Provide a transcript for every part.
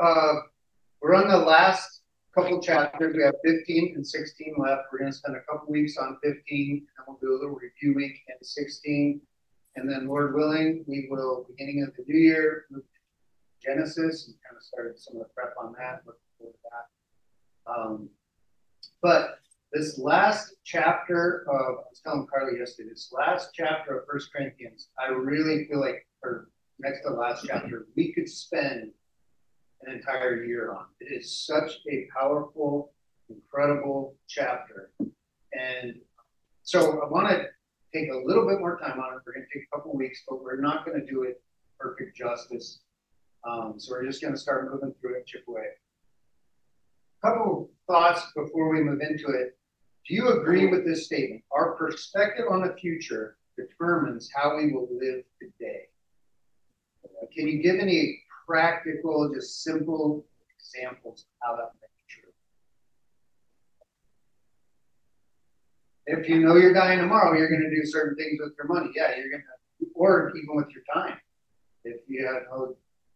We're on the last couple chapters. We have 15 and 16 left. We're going to spend a couple weeks on 15, and we'll do a little review week in 16. And then, Lord willing, we will, beginning of the new year, move to Genesis and kind of started some of the prep on that. Looking forward to that. But this last chapter of, I was telling Carly yesterday, this last chapter of First Corinthians, I really feel like, or next to last chapter, we could spend an entire year on. It is such a powerful, incredible chapter. And so I want to take a little bit more time on it. We're going to take a couple weeks, but we're not going to do it perfect justice. So we're just going to start moving through it, chip away. A couple thoughts before we move into it. Do you agree with this statement? Our perspective on the future determines how we will live today. Can you give any practical, just simple examples of how that might be true? If you know you're dying tomorrow, you're going to do certain things with your money. Yeah, you're going to, or even with your time. If you have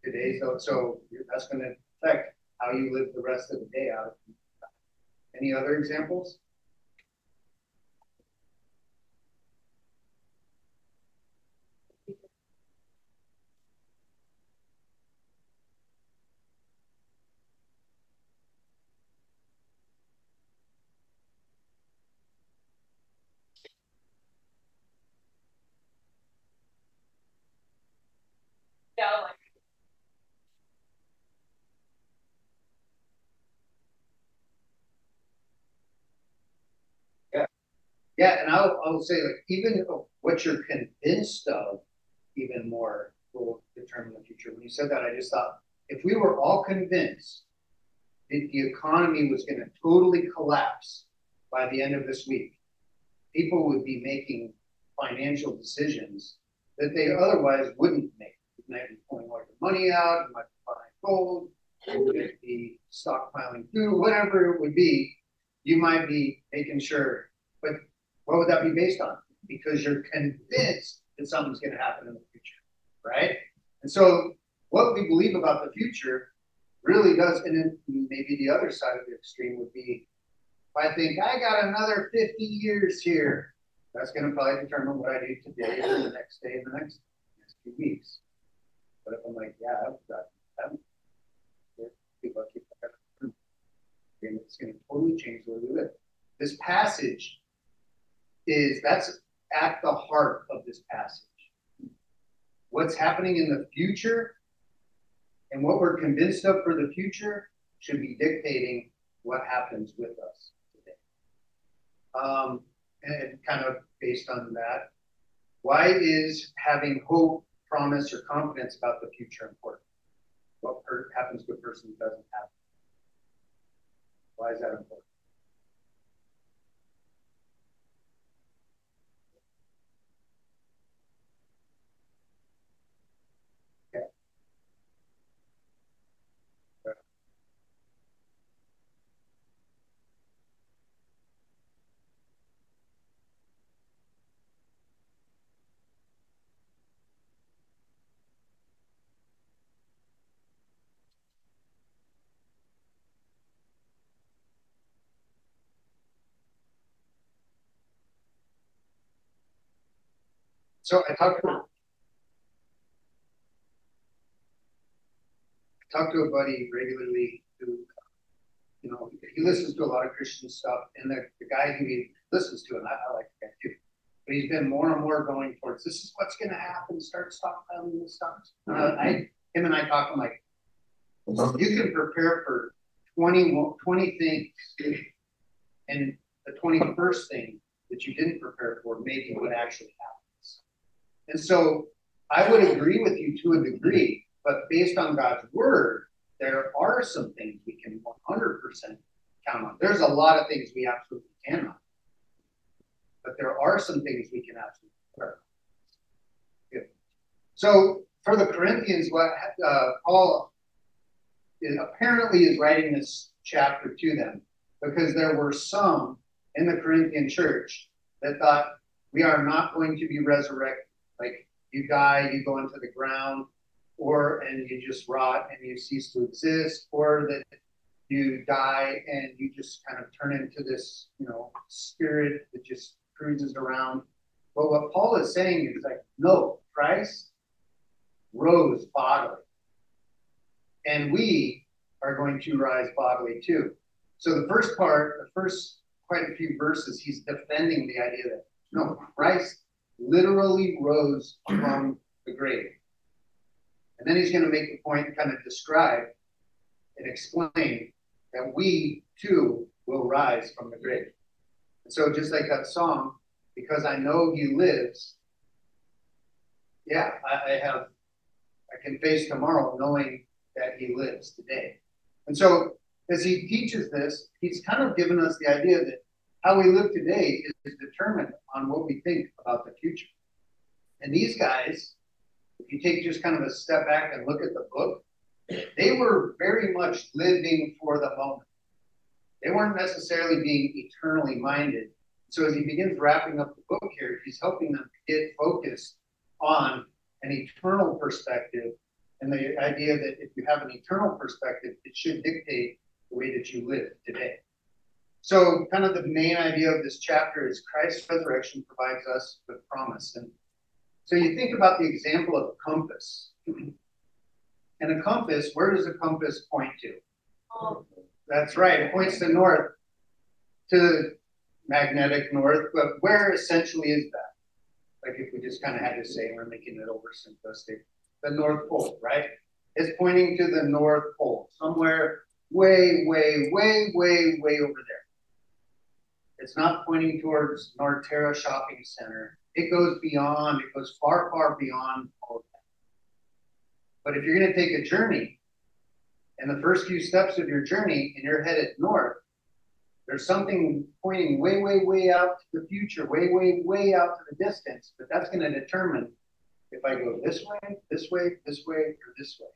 today, so that's going to affect how you live the rest of the day out. Any other examples? Yeah, and I'll say, like, even what you're convinced of, even more will determine the future. When you said that, I just thought, if we were all convinced that the economy was going to totally collapse by the end of this week, people would be making financial decisions that they otherwise wouldn't make. You might be pulling all your money out, you might be buying gold, you might be stockpiling food, whatever it would be. You might be making sure, but what would that be based on? Because you're convinced that something's going to happen in the future, right? And so what we believe about the future really does, and then maybe the other side of the extreme would be, if I think I got another 50 years here, that's going to probably determine what I do today or the next day and the next few weeks. But if I'm like, yeah, I've got that, it's going to totally change the way we live. This passage that's at the heart of this passage. What's happening in the future and what we're convinced of for the future should be dictating what happens with us today. And kind of based on that, why is having hope, promise, or confidence about the future important? What happens to a person who doesn't have it? Why is that important? So I talk to a buddy regularly who, you know, he listens to a lot of Christian stuff, and the guy who he listens to, and I like the guy too, but he's been more and more going towards, this is what's going to happen, start stockpiling this stuff. Him and I talk, I'm like, you can prepare for 20 things, and the 21st thing that you didn't prepare for maybe would actually happen. And so I would agree with you to a degree, but based on God's word, there are some things we can 100% count on. There's a lot of things we absolutely cannot, but there are some things we can absolutely count on. Good. So for the Corinthians, what Paul apparently is writing this chapter to them, because there were some in the Corinthian church that thought, we are not going to be resurrected. Like, you die, you go into the ground, or and you just rot and you cease to exist, or that you die and you just kind of turn into this, you know, spirit that just cruises around. But what Paul is saying is like, no, Christ rose bodily, and we are going to rise bodily too. So the first part, the first quite a few verses, he's defending the idea that no, Christ literally rose from the grave. And then he's going to make the point, kind of describe and explain that we too will rise from the grave. And so just like that song, because I know he lives, yeah, I can face tomorrow knowing that he lives today. And so as he teaches this, he's kind of given us the idea that how we live today is determined on what we think about the future. And these guys, if you take just kind of a step back and look at the book, they were very much living for the moment. They weren't necessarily being eternally minded. So as he begins wrapping up the book here, he's helping them get focused on an eternal perspective, and the idea that if you have an eternal perspective, it should dictate the way that you live today. So kind of the main idea of this chapter is Christ's resurrection provides us with promise. And so you think about the example of a compass. And a compass, where does a compass point to? Oh. That's right. It points to north, to magnetic north. But where essentially is that? Like if we just kind of had to say, we're making it over simplistic, the North Pole, right? It's pointing to the North Pole, somewhere way, way, way, way, way over there. It's not pointing towards Norterra Shopping Center. It goes beyond, it goes far, far beyond all of that. But if you're going to take a journey, and the first few steps of your journey, and you're headed north, there's something pointing way, way, way out to the future, way, way, way out to the distance, but that's going to determine if I go this way, this way, this way, or this way.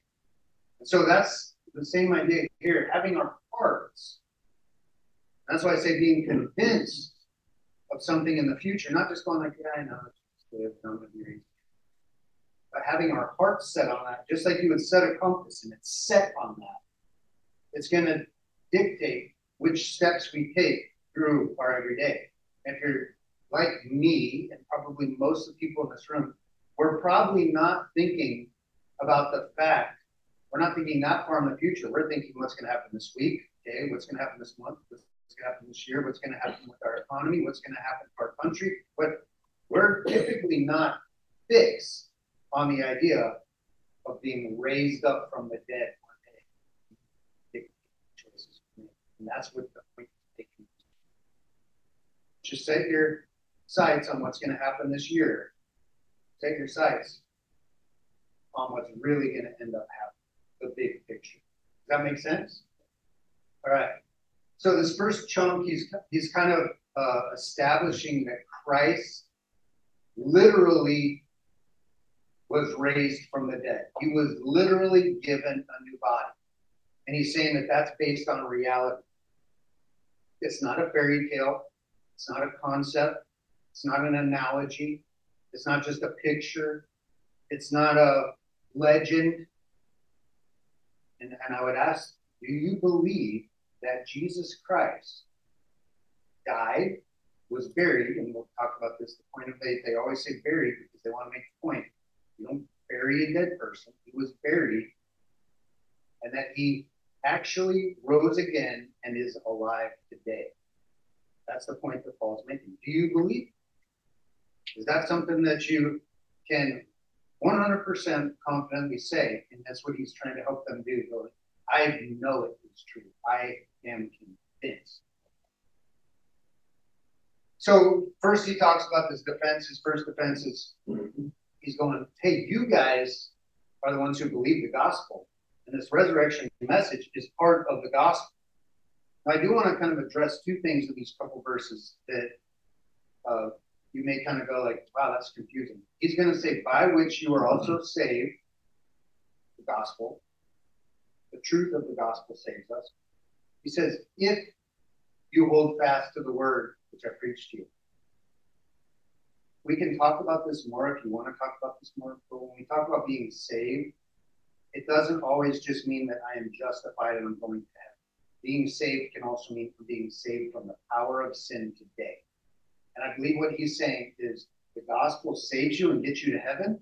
And so that's the same idea here, having our hearts. That's why I say being convinced of something in the future, not just going like, yeah, I know, but having our hearts set on that, just like you would set a compass and it's set on that. It's going to dictate which steps we take through our everyday. And if you're like me, and probably most of the people in this room, we're probably not thinking about the fact, we're not thinking that far in the future. We're thinking what's going to happen this week, okay? What's going to happen this month? What's going to happen this year? What's going to happen with our economy? What's going to happen to our country? But we're typically not fixed on the idea of being raised up from the dead one day. And that's what the point is taking. Just set your sights on what's going to happen this year. Take your sights on what's really going to end up happening, the big picture. Does that make sense? All right. So this first chunk, he's kind of establishing that Christ literally was raised from the dead. He was literally given a new body. And he's saying that that's based on reality. It's not a fairy tale. It's not a concept. It's not an analogy. It's not just a picture. It's not a legend. And I would ask, do you believe that Jesus Christ died, was buried? And we'll talk about this, the point of faith. They always say buried because they want to make the point. You don't bury a dead person. He was buried. And that he actually rose again and is alive today. That's the point that Paul's making. Do you believe? Is that something that you can 100% confidently say? And that's what he's trying to help them do. Go, I know it is true. I am convinced. So first he talks about this defense. His first defense is he's going, hey, you guys are the ones who believe the gospel. And this resurrection message is part of the gospel. Now, I do want to kind of address two things in these couple verses that you may kind of go like, wow, that's confusing. He's going to say, by which you are also saved, the gospel, the truth of the gospel saves us. He says, if you hold fast to the word, which I preached to you. We can talk about this more if you want to talk about this more, but when we talk about being saved, It doesn't always just mean that I am justified and I'm going to heaven. Being saved can also mean being saved from the power of sin today. And I believe what he's saying is the gospel saves you and gets you to heaven,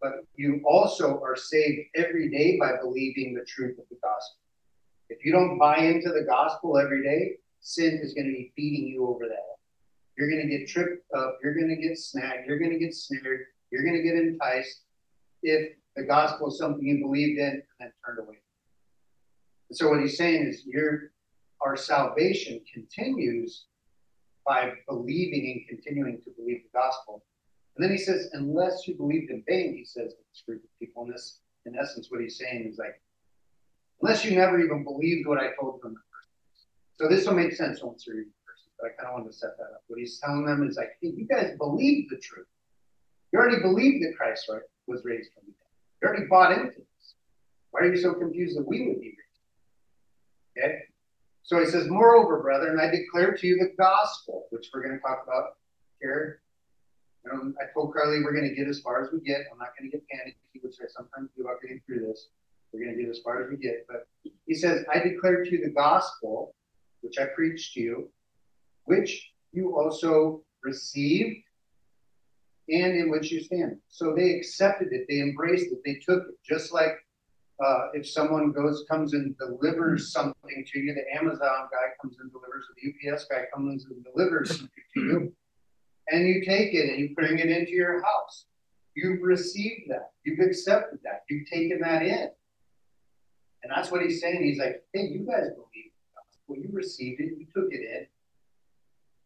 but you also are saved every day by believing the truth of the gospel. If you don't buy into the gospel every day, sin is going to be beating you over the head. You're going to get tripped up. You're going to get snagged. You're going to get snared. You're going to get enticed if the gospel is something you believed in and then turned away. And so what he's saying is our salvation continues by believing and continuing to believe the gospel. And then he says, unless you believed in vain, he says to this group of people. And this, in essence, what he's saying is like, unless you never even believed what I told them in the first place. So this will make sense once you read the verses, but I kind of wanted to set that up. What he's telling them is like, hey, you guys believed the truth. You already believed that Christ was raised from the dead. You already bought into this. Why are you so confused that we would be raised? Okay? So he says, moreover, brethren, I declare to you the gospel, which we're going to talk about here. You know, I told Carly we're going to get as far as we get. I'm not going to get panicky, which I sometimes do about getting through this. We're going to get as far as we get. But he says, I declare to you the gospel, which I preached to you, which you also received and in which you stand. So they accepted it. They embraced it. They took it. Just like if someone comes and delivers something to you, the Amazon guy comes and delivers, or the UPS guy comes and delivers something to you. And you take it and you bring it into your house. You've received that. You've accepted that. You've taken that in. And that's what he's saying. He's like, hey, you guys believe in the gospel. You received it. You took it in.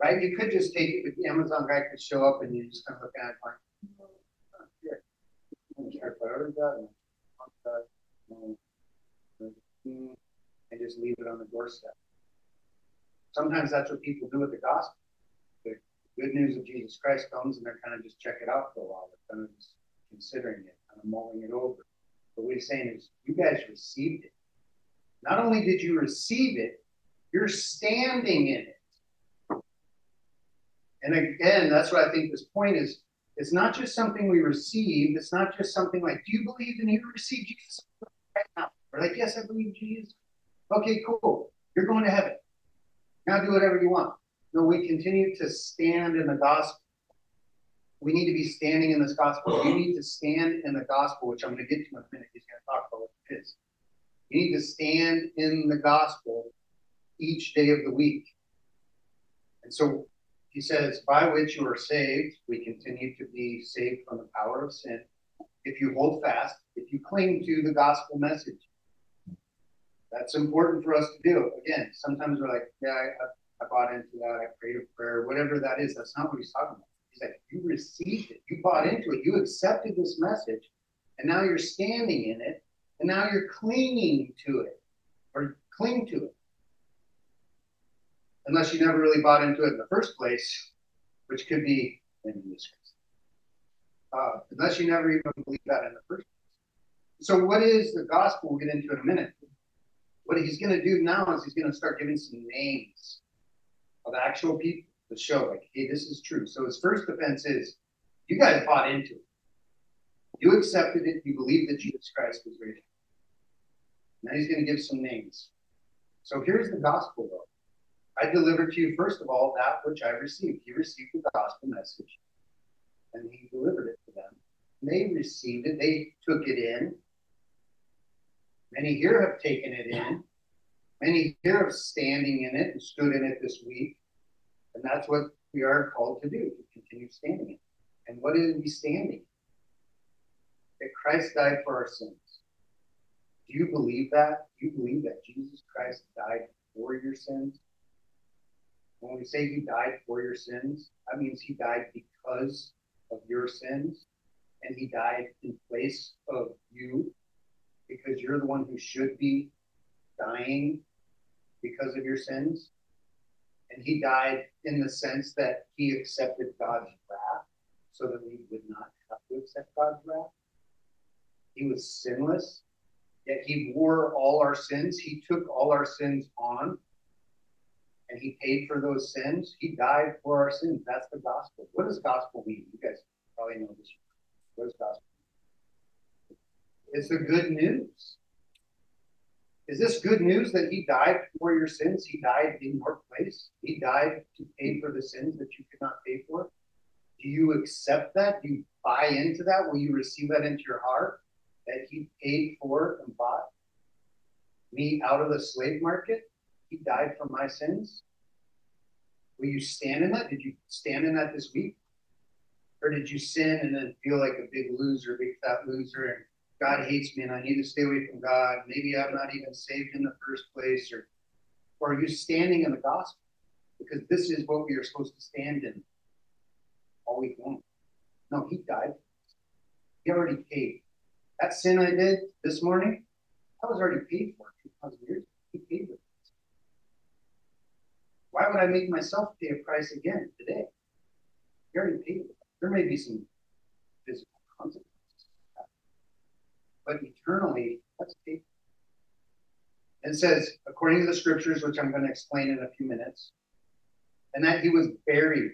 Right? You could just take it, but the Amazon guy could show up and you just kind of look at it and like, and just leave it on the doorstep. Sometimes that's what people do with the gospel. Good news of Jesus Christ comes and they're kind of just check it out for a while. They're kind of just considering it, kind of mulling it over. But what he's saying is, you guys received it. Not only did you receive it, you're standing in it. And again, that's what I think this point is. It's not just something we receive. It's not just something like, do you believe and you receive Jesus right now? We're like, yes, I believe Jesus. Okay, cool. You're going to heaven. Now do whatever you want. No, we continue to stand in the gospel. We need to be standing in this gospel. You need to stand in the gospel, which I'm going to get to in a minute. He's going to talk about what it is. You need to stand in the gospel each day of the week. And so he says, by which you are saved, we continue to be saved from the power of sin. If you hold fast, if you cling to the gospel message, that's important for us to do. Again, sometimes we're like, yeah, I bought into that, I prayed a prayer, whatever that is. That's not what he's talking about. He's like, you received it, you bought into it, you accepted this message, and now you're standing in it, and now you're clinging to it, or cling to it. Unless you never really bought into it in the first place, which could be in this case. Unless you never even believed that in the first place. So what is the gospel? We'll get into in a minute. What he's going to do now is he's going to start giving some names of actual people to show, like, hey, this is true. So his first defense is, you guys bought into it. You accepted it. You believed that Jesus Christ was raised. Now he's going to give some names. So here's the gospel, though. I delivered to you, first of all, that which I received. He received the gospel message, and he delivered it to them. They received it. They took it in. Many here have taken it in. Many here are standing in it and stood in it this week. And that's what we are called to do, to continue standing in it. And what is he standing? That Christ died for our sins. Do you believe that? Do you believe that Jesus Christ died for your sins? When we say he died for your sins, that means he died because of your sins. And he died in place of you, because you're the one who should be dying because of your sins. And he died in the sense that he accepted God's wrath so that we would not have to accept God's wrath. He was sinless, yet he wore all our sins. He took all our sins on, and he paid for those sins. He died for our sins. That's the gospel. What does gospel mean? You guys probably know this. What does gospel mean? is the good news. Is this good news that he died for your sins? He died in your place. He died to pay for the sins that you could not pay for. Do you accept that? Do you buy into that? Will you receive that into your heart? That he paid for and bought me out of the slave market? He died for my sins. Will you stand in that? Did you stand in that this week? Or did you sin and then feel like a big loser, big fat loser, and God hates me and I need to stay away from God. Maybe I'm not even saved in the first place. Or are you standing in the gospel? Because this is what we are supposed to stand in all week long. No, he died. He already paid. That sin I did this morning, I was already paid for 2,000 years. He paid for it. Why would I make myself pay a price again today? He already paid for it. There may be some physical consequences. But eternally, that's paid. And it says, according to the scriptures, which I'm going to explain in a few minutes, and that he was buried.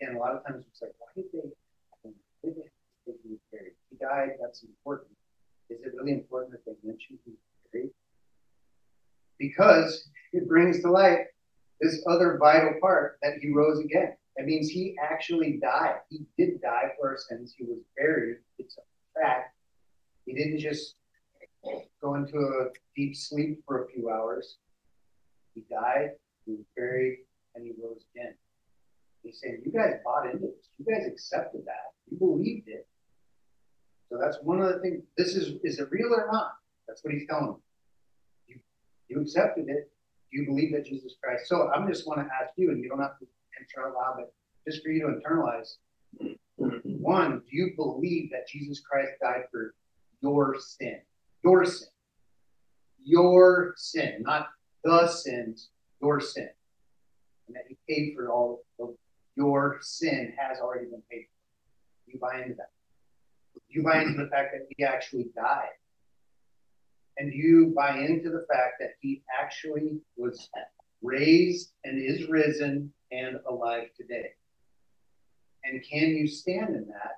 And a lot of times it's like, why did they he was buried? He died, that's important. Is it really important that they mention he was buried? Because it brings to light this other vital part that he rose again. That means he actually died. He did die for our sins. He was buried. It's a fact. He didn't just go into a deep sleep for a few hours. He died, he was buried, and he rose again. He's saying, you guys bought into this. You guys accepted that. You believed it. So that's one of the things. This is it real or not? That's what he's telling them. You accepted it. You believe that Jesus Christ. So I just want to ask you, and you don't have to answer out loud, but just for you to internalize. One, do you believe that Jesus Christ died for your sin? Your sin. Your sin. Not the sins. Your sin. And that he paid for all of your sin has already been paid for. You buy into that. You buy into the fact that he actually died. And you buy into the fact that he actually was raised and is risen and alive today. And can you stand in that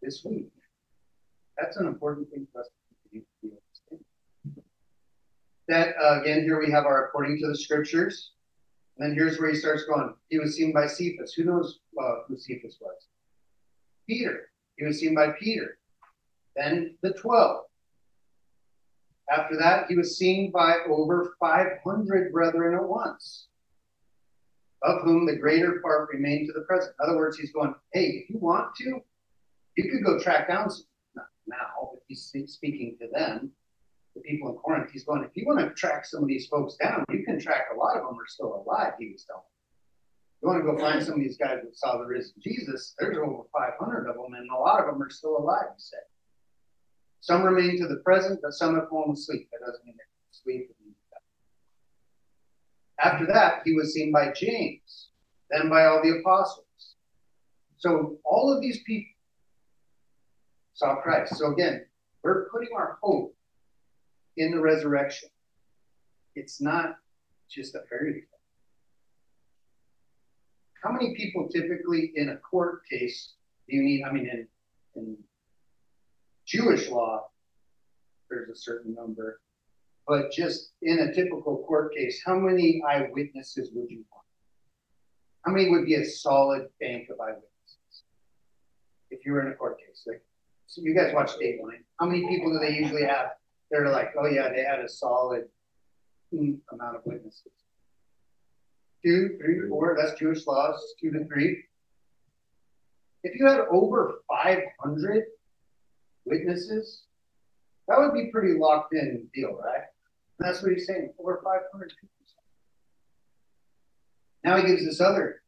this week? That's an important thing for us to understand. That, again, here we have our according to the scriptures. And then here's where he starts going. He was seen by Cephas. Who knows who Cephas was? Peter. He was seen by Peter. Then the 12. After that, he was seen by over 500 brethren at once, of whom the greater part remained to the present. In other words, he's going, hey, if you want to, you could go track down some. Not now, but he's speaking to them, the people in Corinth. He's going, if you want to track some of these folks down, you can track a lot of them are still alive, he was telling them. You want to go find some of these guys that saw the risen Jesus, there's over 500 of them, and a lot of them are still alive, he said. Some remain to the present, but some have fallen asleep. That doesn't mean they're asleep. After that, he was seen by James, then by all the apostles. So all of these people saw Christ. So again, we're putting our hope in the resurrection. It's not just a fairy tale. How many people typically in a court case do you need? I mean, in Jewish law, there's a certain number. But just in a typical court case, how many eyewitnesses would you want? How many would be a solid bank of eyewitnesses? If you were in a court case. Like, so you guys watch Dateline. How many people do they usually have? They're like, oh yeah, they had a solid amount of witnesses. 2, 3, 4, that's Jewish laws, 2 to 3. If you had over 500 witnesses, that would be pretty locked in deal, right? And that's what he's saying, over 500 people. Now he gives this other,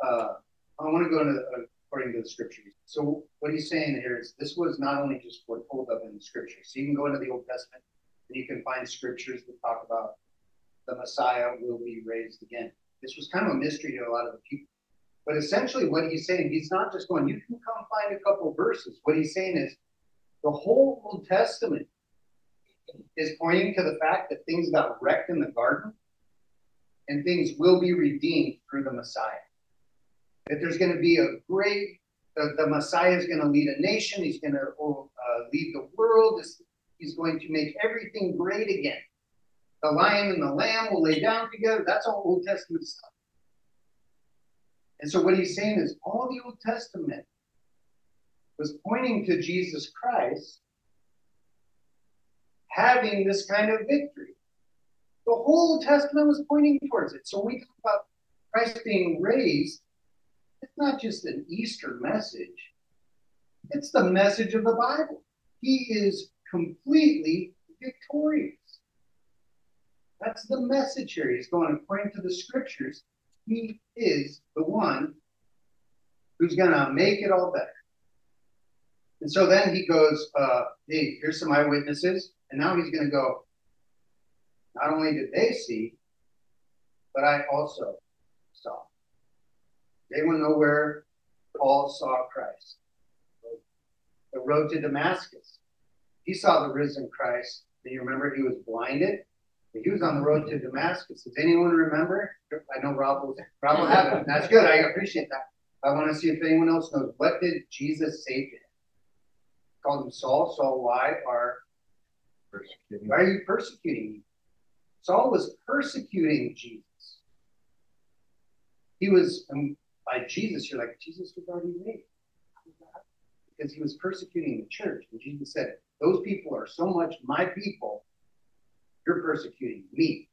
I want to go into according to the scriptures. So what he's saying here is this was not only just what told of in the scriptures. So you can go into the Old Testament and you can find scriptures that talk about the Messiah will be raised again. This was kind of a mystery to a lot of the people. But essentially what he's saying, he's not just going, you can come find a couple verses. What he's saying is the whole Old Testament is pointing to the fact that things got wrecked in the garden and things will be redeemed through the Messiah. That there's going to be a great The Messiah is going to lead a nation. He's going to lead the world. He's going to make everything great again. The lion and the lamb will lay down together. That's all Old Testament stuff. And so what he's saying is all the Old Testament was pointing to Jesus Christ having this kind of victory. The whole Old Testament was pointing towards it. So when we talk about Christ being raised, it's not just an Easter message. It's the message of the Bible. He is completely victorious. That's the message here. He's going according to the scriptures. He is the one who's going to make it all better. And so then he goes, hey, here's some eyewitnesses. And now he's going to go, not only did they see, but I also saw. They will know where Paul saw Christ. The road to Damascus. He saw the risen Christ. Do you remember he was blinded? He was on the road to Damascus. Does anyone remember? I know Rob will have it. That's good. I appreciate that. I want to see if anyone else knows. What did Jesus say to him? Called him Saul. Saul, why are persecuting? Why are you persecuting me? Saul was persecuting Jesus. He was, and by Jesus, you're like, Jesus was already made. Because he was persecuting the church. And Jesus said, those people are so much my people. You're persecuting me.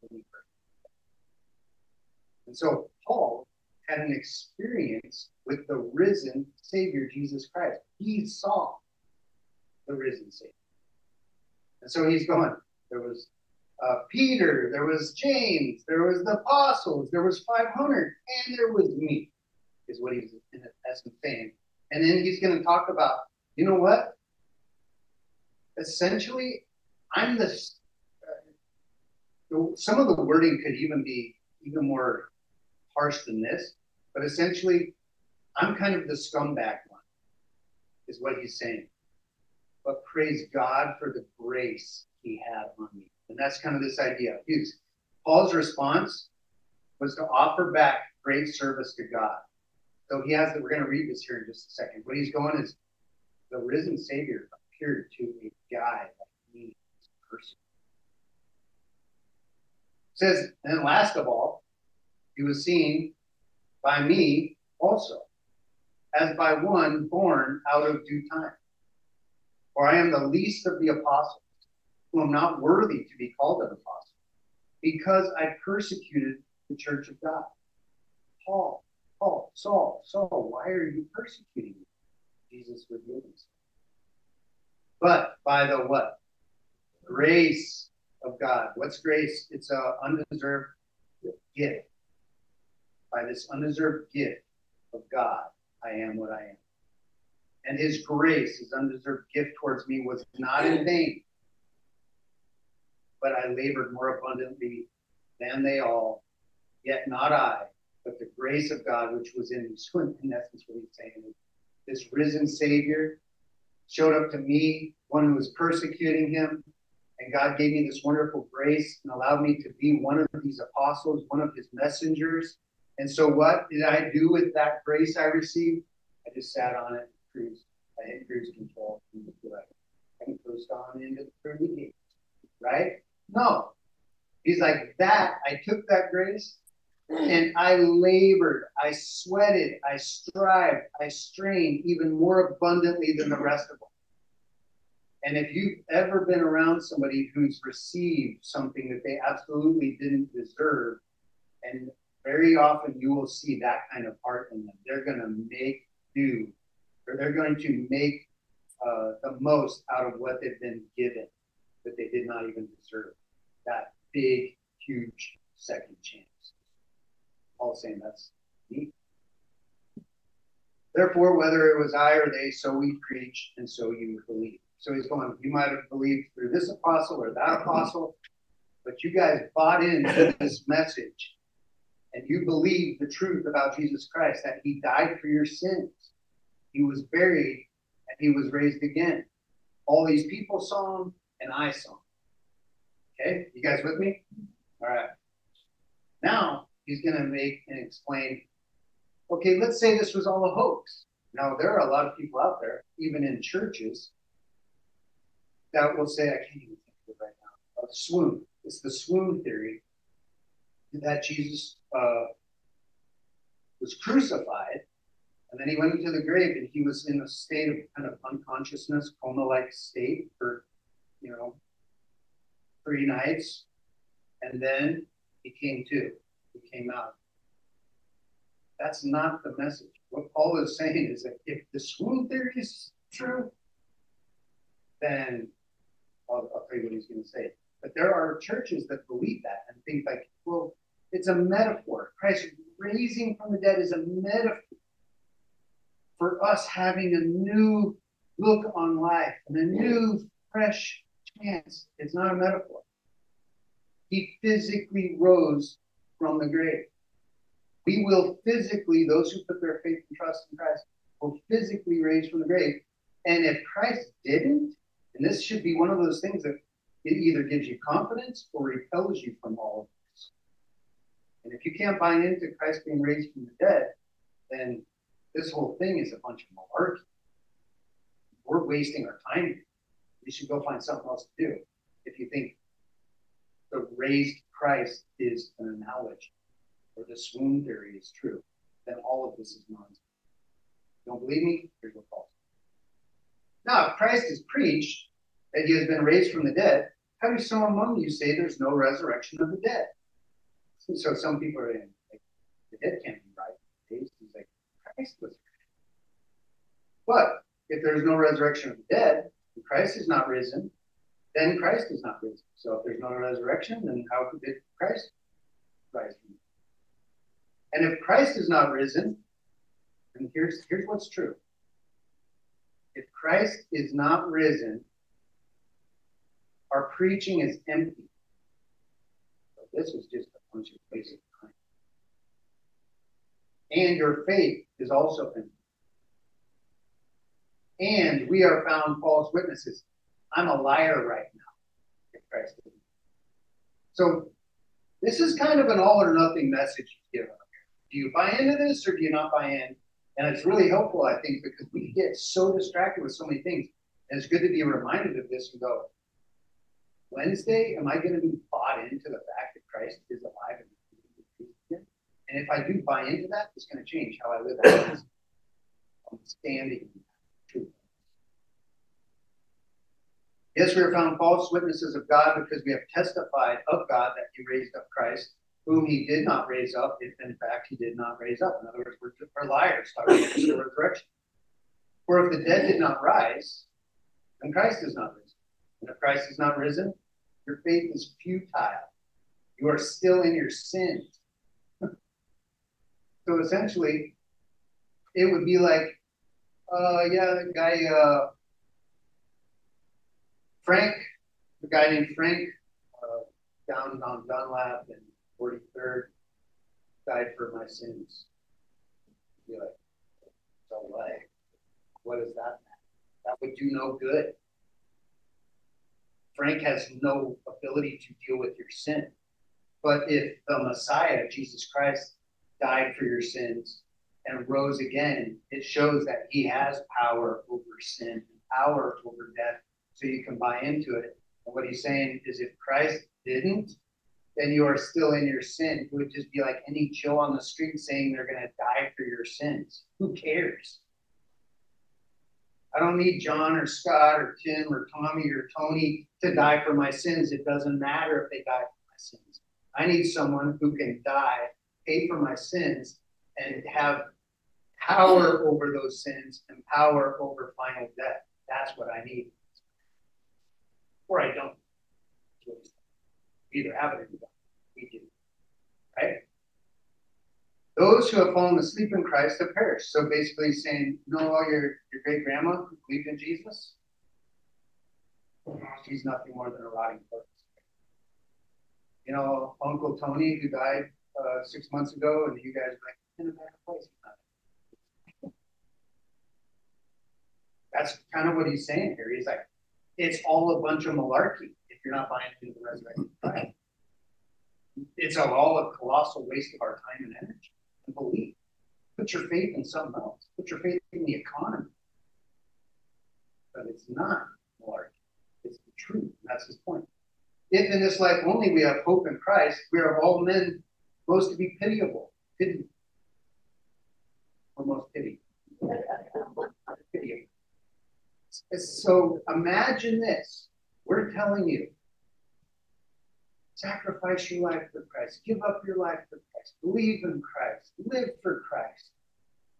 And so Paul had an experience with the risen Savior, Jesus Christ. He saw the risen Savior. And so he's going, there was Peter, there was James, there was the apostles, there was 500, and there was me, is what he's in essence saying. And then he's going to talk about, you know what? Essentially, I'm the... Some of the wording could even be even more harsh than this, but essentially, I'm kind of the scumbag one, is what he's saying. But praise God for the grace he had on me. And that's kind of this idea. Paul's response was to offer back great service to God. So he has that. We're going to read this here in just a second. What he's going is the risen Savior appeared to a guy like me, this person. Says, and last of all, he was seen by me also, as by one born out of due time. For I am the least of the apostles, who am not worthy to be called an apostle, because I persecuted the church of God. Saul, why are you persecuting me? Jesus revealed himself. But by the what? Grace of God. What's grace? It's an undeserved gift. By this undeserved gift of God, I am what I am. And his grace, his undeserved gift towards me was not in vain, but I labored more abundantly than they all, yet not I, but the grace of God which was in me. So in essence, what he's saying, this risen Savior showed up to me, one who was persecuting him, and God gave me this wonderful grace and allowed me to be one of these apostles, one of his messengers. And so what did I do with that grace I received? I just sat on it and cruised. I hit cruise control and coasted on into the pearly gates. Right? No. He's like, that, I took that grace and I labored, I sweated, I strived, I strained even more abundantly than the rest of them. And if you've ever been around somebody who's received something that they absolutely didn't deserve, and very often you will see that kind of heart in them. They're going to make do, or they're going to make the most out of what they've been given that they did not even deserve. That big, huge second chance. Paul's saying that's me. Therefore, whether it was I or they, so we preach, and so you believe. So he's going, you might have believed through this apostle or that apostle, but you guys bought into this message and you believed the truth about Jesus Christ, that he died for your sins. He was buried and he was raised again. All these people saw him and I saw him. Okay, you guys with me? All right. Now he's going to make and explain, okay, let's say this was all a hoax. Now, there are a lot of people out there, even in churches, that will say, I can't even think of it right now, a swoon. It's the swoon theory that Jesus was crucified, and then he went into the grave, and he was in a state of kind of unconsciousness, coma-like state for, 3 nights, and then he came to. He came out. That's not the message. What Paul is saying is that if the swoon theory is true, then I'll tell you what he's going to say. But there are churches that believe that and think like, well, it's a metaphor. Christ raising from the dead is a metaphor for us having a new look on life and a new, fresh chance. It's not a metaphor. He physically rose from the grave. We will physically, those who put their faith and trust in Christ, will physically raise from the grave. And if Christ didn't, and this should be one of those things that it either gives you confidence or repels you from all of this. And if you can't buy into Christ being raised from the dead, then this whole thing is a bunch of malarkey. We're wasting our time here. You should go find something else to do if you think the raised Christ is an analogy, or the swoon theory is true, then all of this is nonsense. Don't believe me? Here's what Paul says. Now, if Christ is preached that he has been raised from the dead, how do some among you say there's no resurrection of the dead? So some people are in, like, the dead can't be right. He's like, Christ was risen. But if there's no resurrection of the dead, and Christ is not risen, then Christ is not risen. So if there's no resurrection, then how did Christ rise from the dead? And if Christ is not risen, and here's what's true. If Christ is not risen, our preaching is empty. So this is just a bunch of basic time. And your faith is also empty. And we are found false witnesses. I'm a liar right now, if Christ is. So this is kind of an all or nothing message you give up. Do you buy into this or do you not buy in? And it's really helpful, I think, because we get so distracted with so many things. And it's good to be reminded of this and go, Wednesday, am I going to be bought into the fact that Christ is alive and if I do buy into that, it's going to change how I live out this. I'm standing in truth. Yes, we are found false witnesses of God because we have testified of God that he raised up Christ, whom he did not raise up, if in fact he did not raise up. In other words, we're liars talking about the resurrection. For if the dead did not rise, then Christ is not risen. And if Christ is not risen, your faith is futile. You are still in your sin. So essentially, it would be like, the guy named Frank, down on Dunlap and 43rd, died for my sins. You'd be like, so what does that matter? That would do no good. Frank has no ability to deal with your sin. But if the Messiah, Jesus Christ, died for your sins and rose again, it shows that he has power over sin, power over death, so you can buy into it. And what he's saying is if Christ didn't, then you are still in your sin. It would just be like any Joe on the street saying they're going to die for your sins. Who cares? I don't need John or Scott or Tim or Tommy or Tony to die for my sins. It doesn't matter if they die for my sins. I need someone who can die, pay for my sins, and have power over those sins and power over final death. That's what I need. Or I don't. We either have it or we don't. We do. Right? Those who have fallen asleep in Christ have perished. So basically saying, your great-grandma believed in Jesus? She's nothing more than a rotting corpse. Uncle Tony, who died 6 months ago, and you guys are like, in a better place. That's kind of what he's saying here. He's like, it's all a bunch of malarkey if you're not buying into the resurrection of Christ. It's all a colossal waste of our time and energy and belief. Put your faith in something else. Put your faith in the economy. But it's not malarkey. It's the truth. And that's his point. If in this life only we have hope in Christ, we are of all men supposed to be pitiable. Pity. Or most pity. Pitiable. So imagine this. We're telling you, sacrifice your life for Christ. Give up your life for Christ. Believe in Christ. Live for Christ.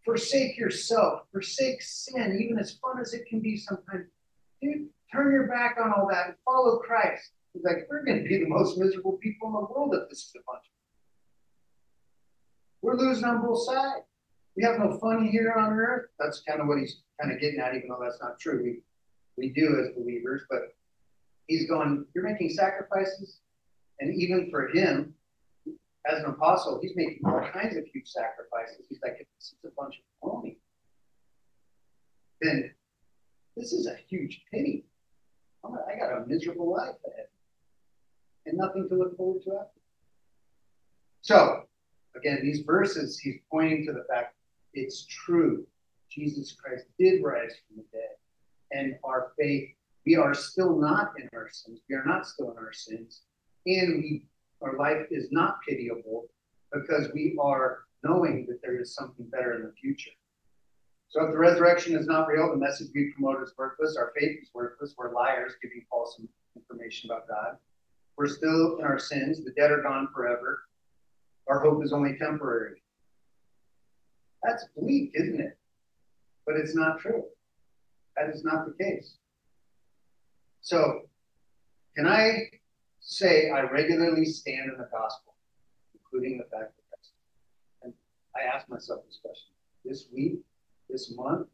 Forsake yourself. Forsake sin, even as fun as it can be sometimes. Dude, turn your back on all that and follow Christ. He's like, we're going to be the most miserable people in the world if this is a bunch of people. We're losing on both sides. We have no fun here on earth. That's kind of what he's kind of getting at, even though that's not true. We do as believers, but he's going, you're making sacrifices. And even for him, as an apostle, he's making all kinds of huge sacrifices. He's like, if this is a bunch of baloney, then this is a huge pity. I got a miserable life ahead and nothing to look forward to after. So, again, these verses, he's pointing to the fact it's true. Jesus Christ did rise from the dead. And our faith, we are still not in our sins. We are not still in our sins. And our life is not pitiable because we are knowing that there is something better in the future. So if the resurrection is not real, the message we promote is worthless. Our faith is worthless. We're liars giving false information about God. We're still in our sins. The dead are gone forever. Our hope is only temporary. That's bleak, isn't it? But it's not true. That is not the case. So can I say I regularly stand in the gospel, including the fact that that's true? And I ask myself this question. This week, this month,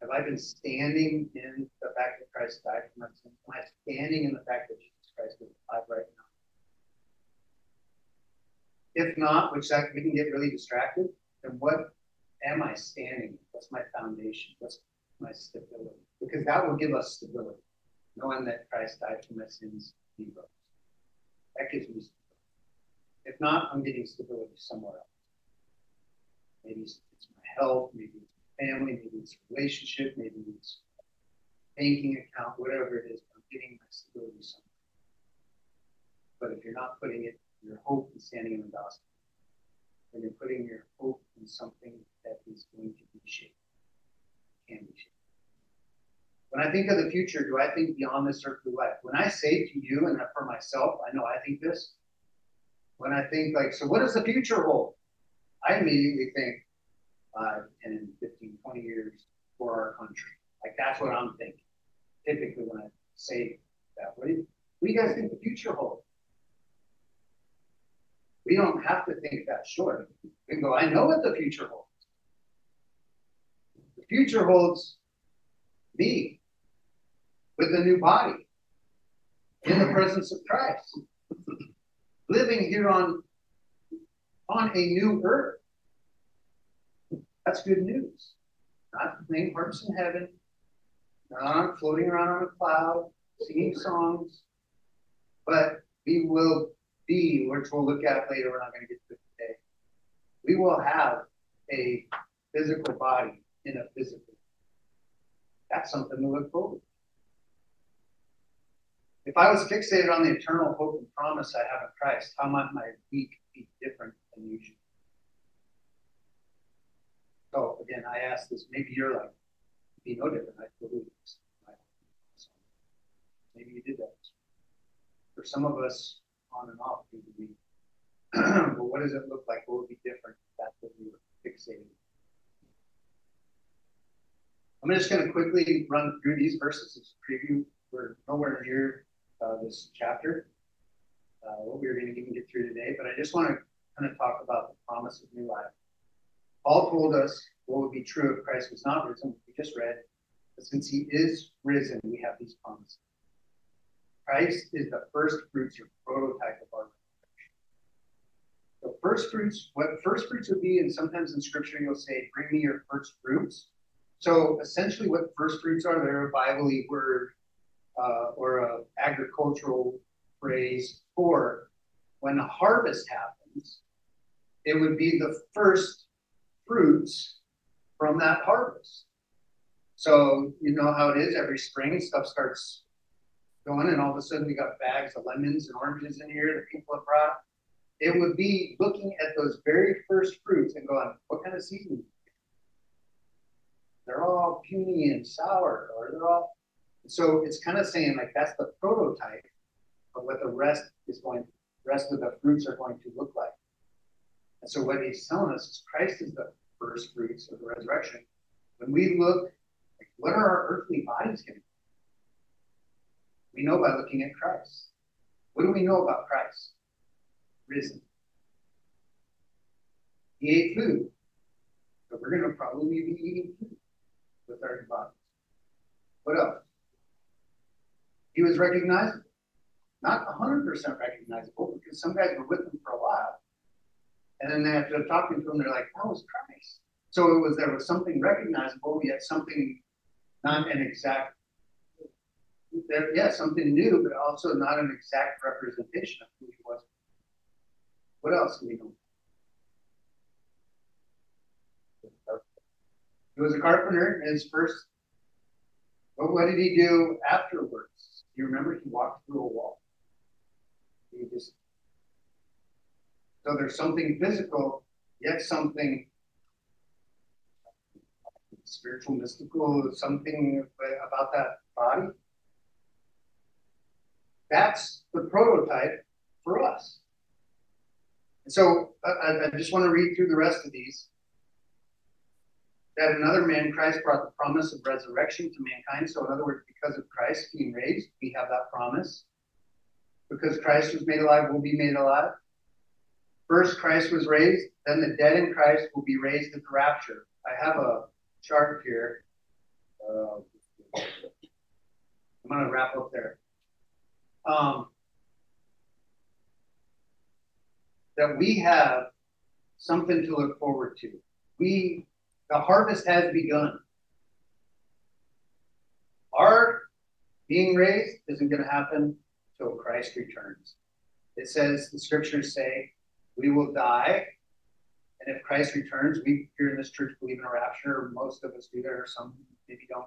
have I been standing in the fact that Christ died for my sins? Am I standing in the fact that Jesus Christ is alive right now? If not, which we can get really distracted, then what am I standing in? What's my foundation? What's my stability? Because that will give us stability, knowing that Christ died for my sins, he rose. That gives me stability. If not, I'm getting stability somewhere else. Maybe it's my health, maybe it's my family, maybe it's a relationship, maybe it's a banking account, whatever it is, I'm getting my stability somewhere. But if you're not putting it, your hope in standing in the gospel, when you're putting your hope in something that is going to be shaken, can be shaken. When I think of the future, do I think beyond this earthly life? When I say to you and for myself, I know I think this. When I think like, so what does the future hold? I immediately think 10, 15, 20 years for our country. Like that's what I'm thinking. Typically when I say that, what do you guys think the future holds? We don't have to think that short. We can go, I know what the future holds. The future holds me with a new body in the presence of Christ, living here on a new earth. That's good news. Not playing harps in heaven, not floating around on a cloud, singing songs, but we will be, which we'll look at later, we're not going to get to it today. We will have a physical body in a physical. That's something to look forward to. If I was fixated on the eternal hope and promise I have in Christ, how might my week be different than usual? So again, I ask this, maybe you're like, it'd be no different, I believe this. Maybe you did that. For some of us, on and off through the week. But what does it look like? What would be different if that's what we were fixating? I'm just going to quickly run through these verses as a preview. We're nowhere near this chapter, what we were going to even get through today, but I just want to kind of talk about the promise of new life. Paul told us what would be true if Christ was not risen, we just read, but since he is risen, we have these promises. Christ is the first fruits or prototype of our resurrection. So first fruits, what first fruits would be, and sometimes in scripture you'll say, bring me your first fruits. So essentially what first fruits are, they're a Bible-y word or an agricultural phrase for when a harvest happens, it would be the first fruits from that harvest. So you know how it is every spring, stuff starts going, and all of a sudden you got bags of lemons and oranges in here that people have brought. It would be looking at those very first fruits and going, what kind of season? They're all puny and sour, or they're all. So it's kind of saying like that's the prototype of what the rest is going, rest of the fruits are going to look like. And so what he's telling us is Christ is the first fruits of the resurrection. When we look, like, what are our earthly bodies going to be? We know by looking at Christ. What do we know about Christ? Risen. He ate food. So we're going to probably be eating food with our bodies. What else? He was recognizable. Not 100% recognizable, because some guys were with him for a while. And then after talking to him, they're like, that was Christ. So it was, there was something recognizable, yet something not an exact, something new, but also not an exact representation of who he was. What else do we know? He was a carpenter. His first, but what did he do afterwards? Do you remember? He walked through a wall. He just, so there's something physical, yet something spiritual, mystical, something about that body. That's the prototype for us. And so I just want to read through the rest of these. That another man, Christ, brought the promise of resurrection to mankind. So in other words, because of Christ being raised, we have that promise. Because Christ was made alive, we'll be made alive. First, Christ was raised, then the dead in Christ will be raised at the rapture. I have a chart here. I'm going to wrap up there. That we have something to look forward to. The harvest has begun. Our being raised isn't going to happen till Christ returns. It says, the scriptures say, we will die, and if Christ returns, we here in this church believe in a rapture. Most of us do there, some maybe don't.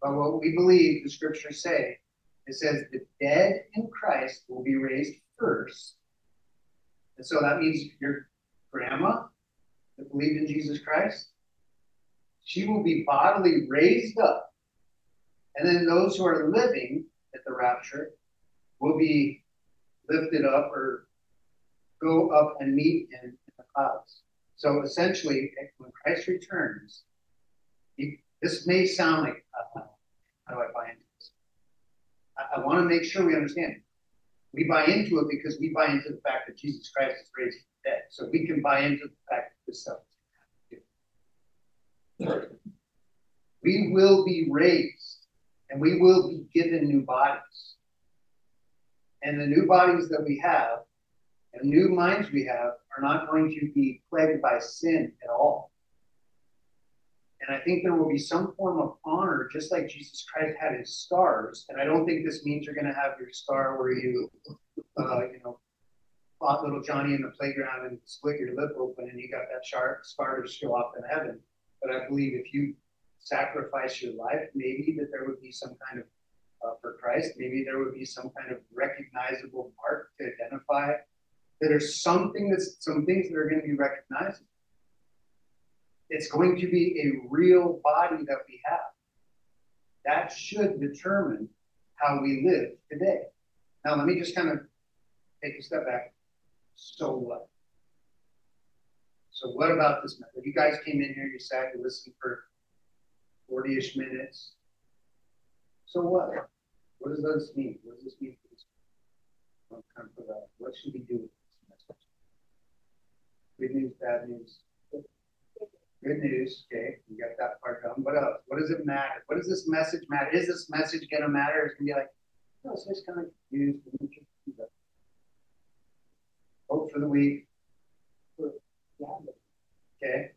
But what we believe, the scriptures say, it says the dead in Christ will be raised first. And so that means your grandma that believed in Jesus Christ, she will be bodily raised up. And then those who are living at the rapture will be lifted up or go up and meet him in the clouds. So essentially, when Christ returns, this may sound like, how do I buy into this? I want to make sure we understand it. We buy into it because we buy into the fact that Jesus Christ is raised from the dead. So we can buy into the fact that this stuff is going to happen. We will be raised, and we will be given new bodies. And the new bodies that we have, and new minds we have, are not going to be plagued by sin at all. And I think there will be some form of honor, just like Jesus Christ had his stars. And I don't think this means you're going to have your star where you, fought little Johnny in the playground and split your lip open and you got that star to show off in heaven. But I believe if you sacrifice your life, maybe that there would be some kind of, for Christ, maybe there would be some kind of recognizable mark to identify. There's some things that are going to be recognizable. It's going to be a real body that we have. That should determine how we live today. Now, let me just kind of take a step back. So what? So what about this method? You guys came in here, you sat, you listened for 40-ish minutes. So what? What does this mean? What does this mean for this? What should we do with this message? Good news, bad news. Good news, okay, you got that part done. What else? What does it matter? What does this message matter? Is this message going to matter? It's going to be like, no, it's just kind of confused. Hope for the week. Okay.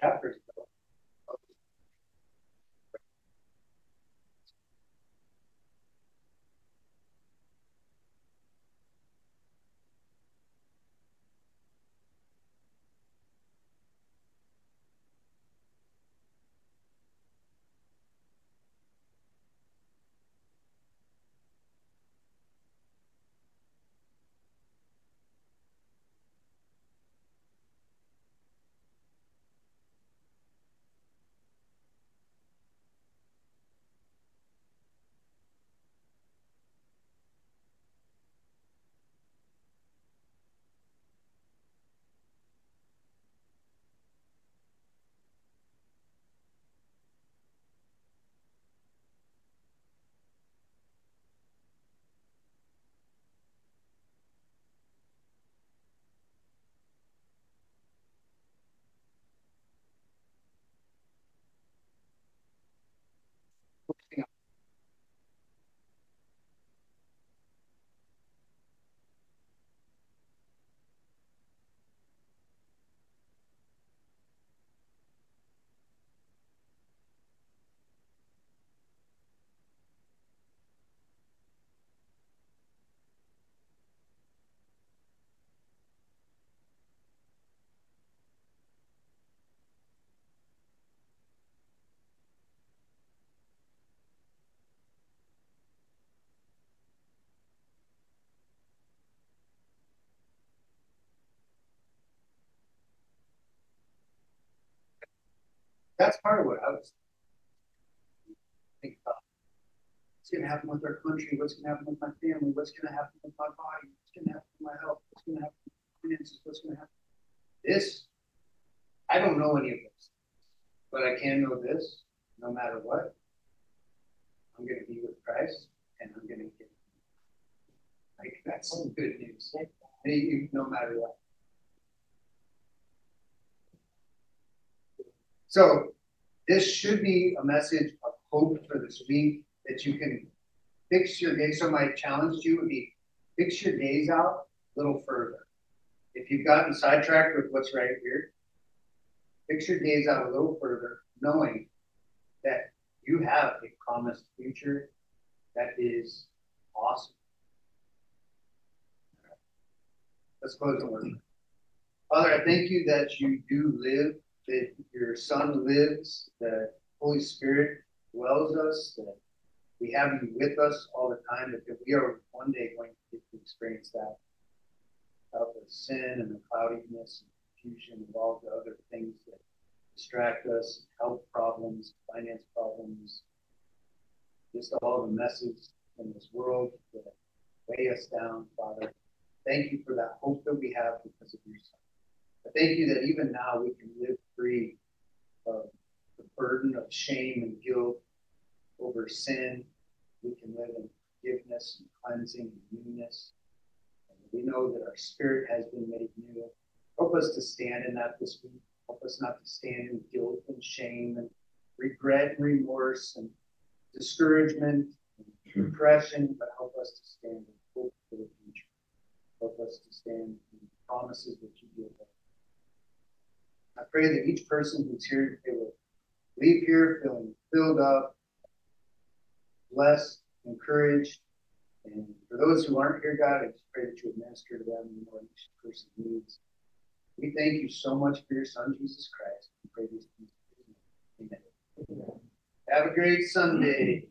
chapters ago. That's part of what I was thinking about. What's going to happen with our country? What's going to happen with my family? What's going to happen with my body? What's going to happen with my health? What's going to happen with my finances? What's going to happen? This, I don't know any of this, but I can know this. No matter what, I'm going to be with Christ, and I'm going to get like that's some good news. No matter what. So this should be a message of hope for this week, that you can fix your gaze. So my challenge to you would be fix your gaze out a little further. If you've gotten sidetracked with what's right here, fix your gaze out a little further, knowing that you have a promised future that is awesome. All right. Let's close the word. Father, I thank you that you do live, that your Son lives, that Holy Spirit dwells us, that we have you with us all the time, that we are one day going to get to experience that, of the sin and the cloudiness and confusion and all the other things that distract us, health problems, finance problems, just all the messes in this world that weigh us down, Father. Thank you for that hope that we have because of your Son. I thank you that even now we can live free of the burden of shame and guilt over sin. We can live in forgiveness and cleansing and newness. And we know that our spirit has been made new. Help us to stand in that this week. Help us not to stand in guilt and shame and regret and remorse and discouragement and depression, but help us to stand in hope for the future. Help us to stand in the promises that you give us. I pray that each person who's here, they will leave here feeling filled up, blessed, encouraged. And for those who aren't here, God, I just pray that you would minister to them and what each person needs. We thank you so much for your Son, Jesus Christ. We pray these things. Amen. Amen. Have a great Sunday.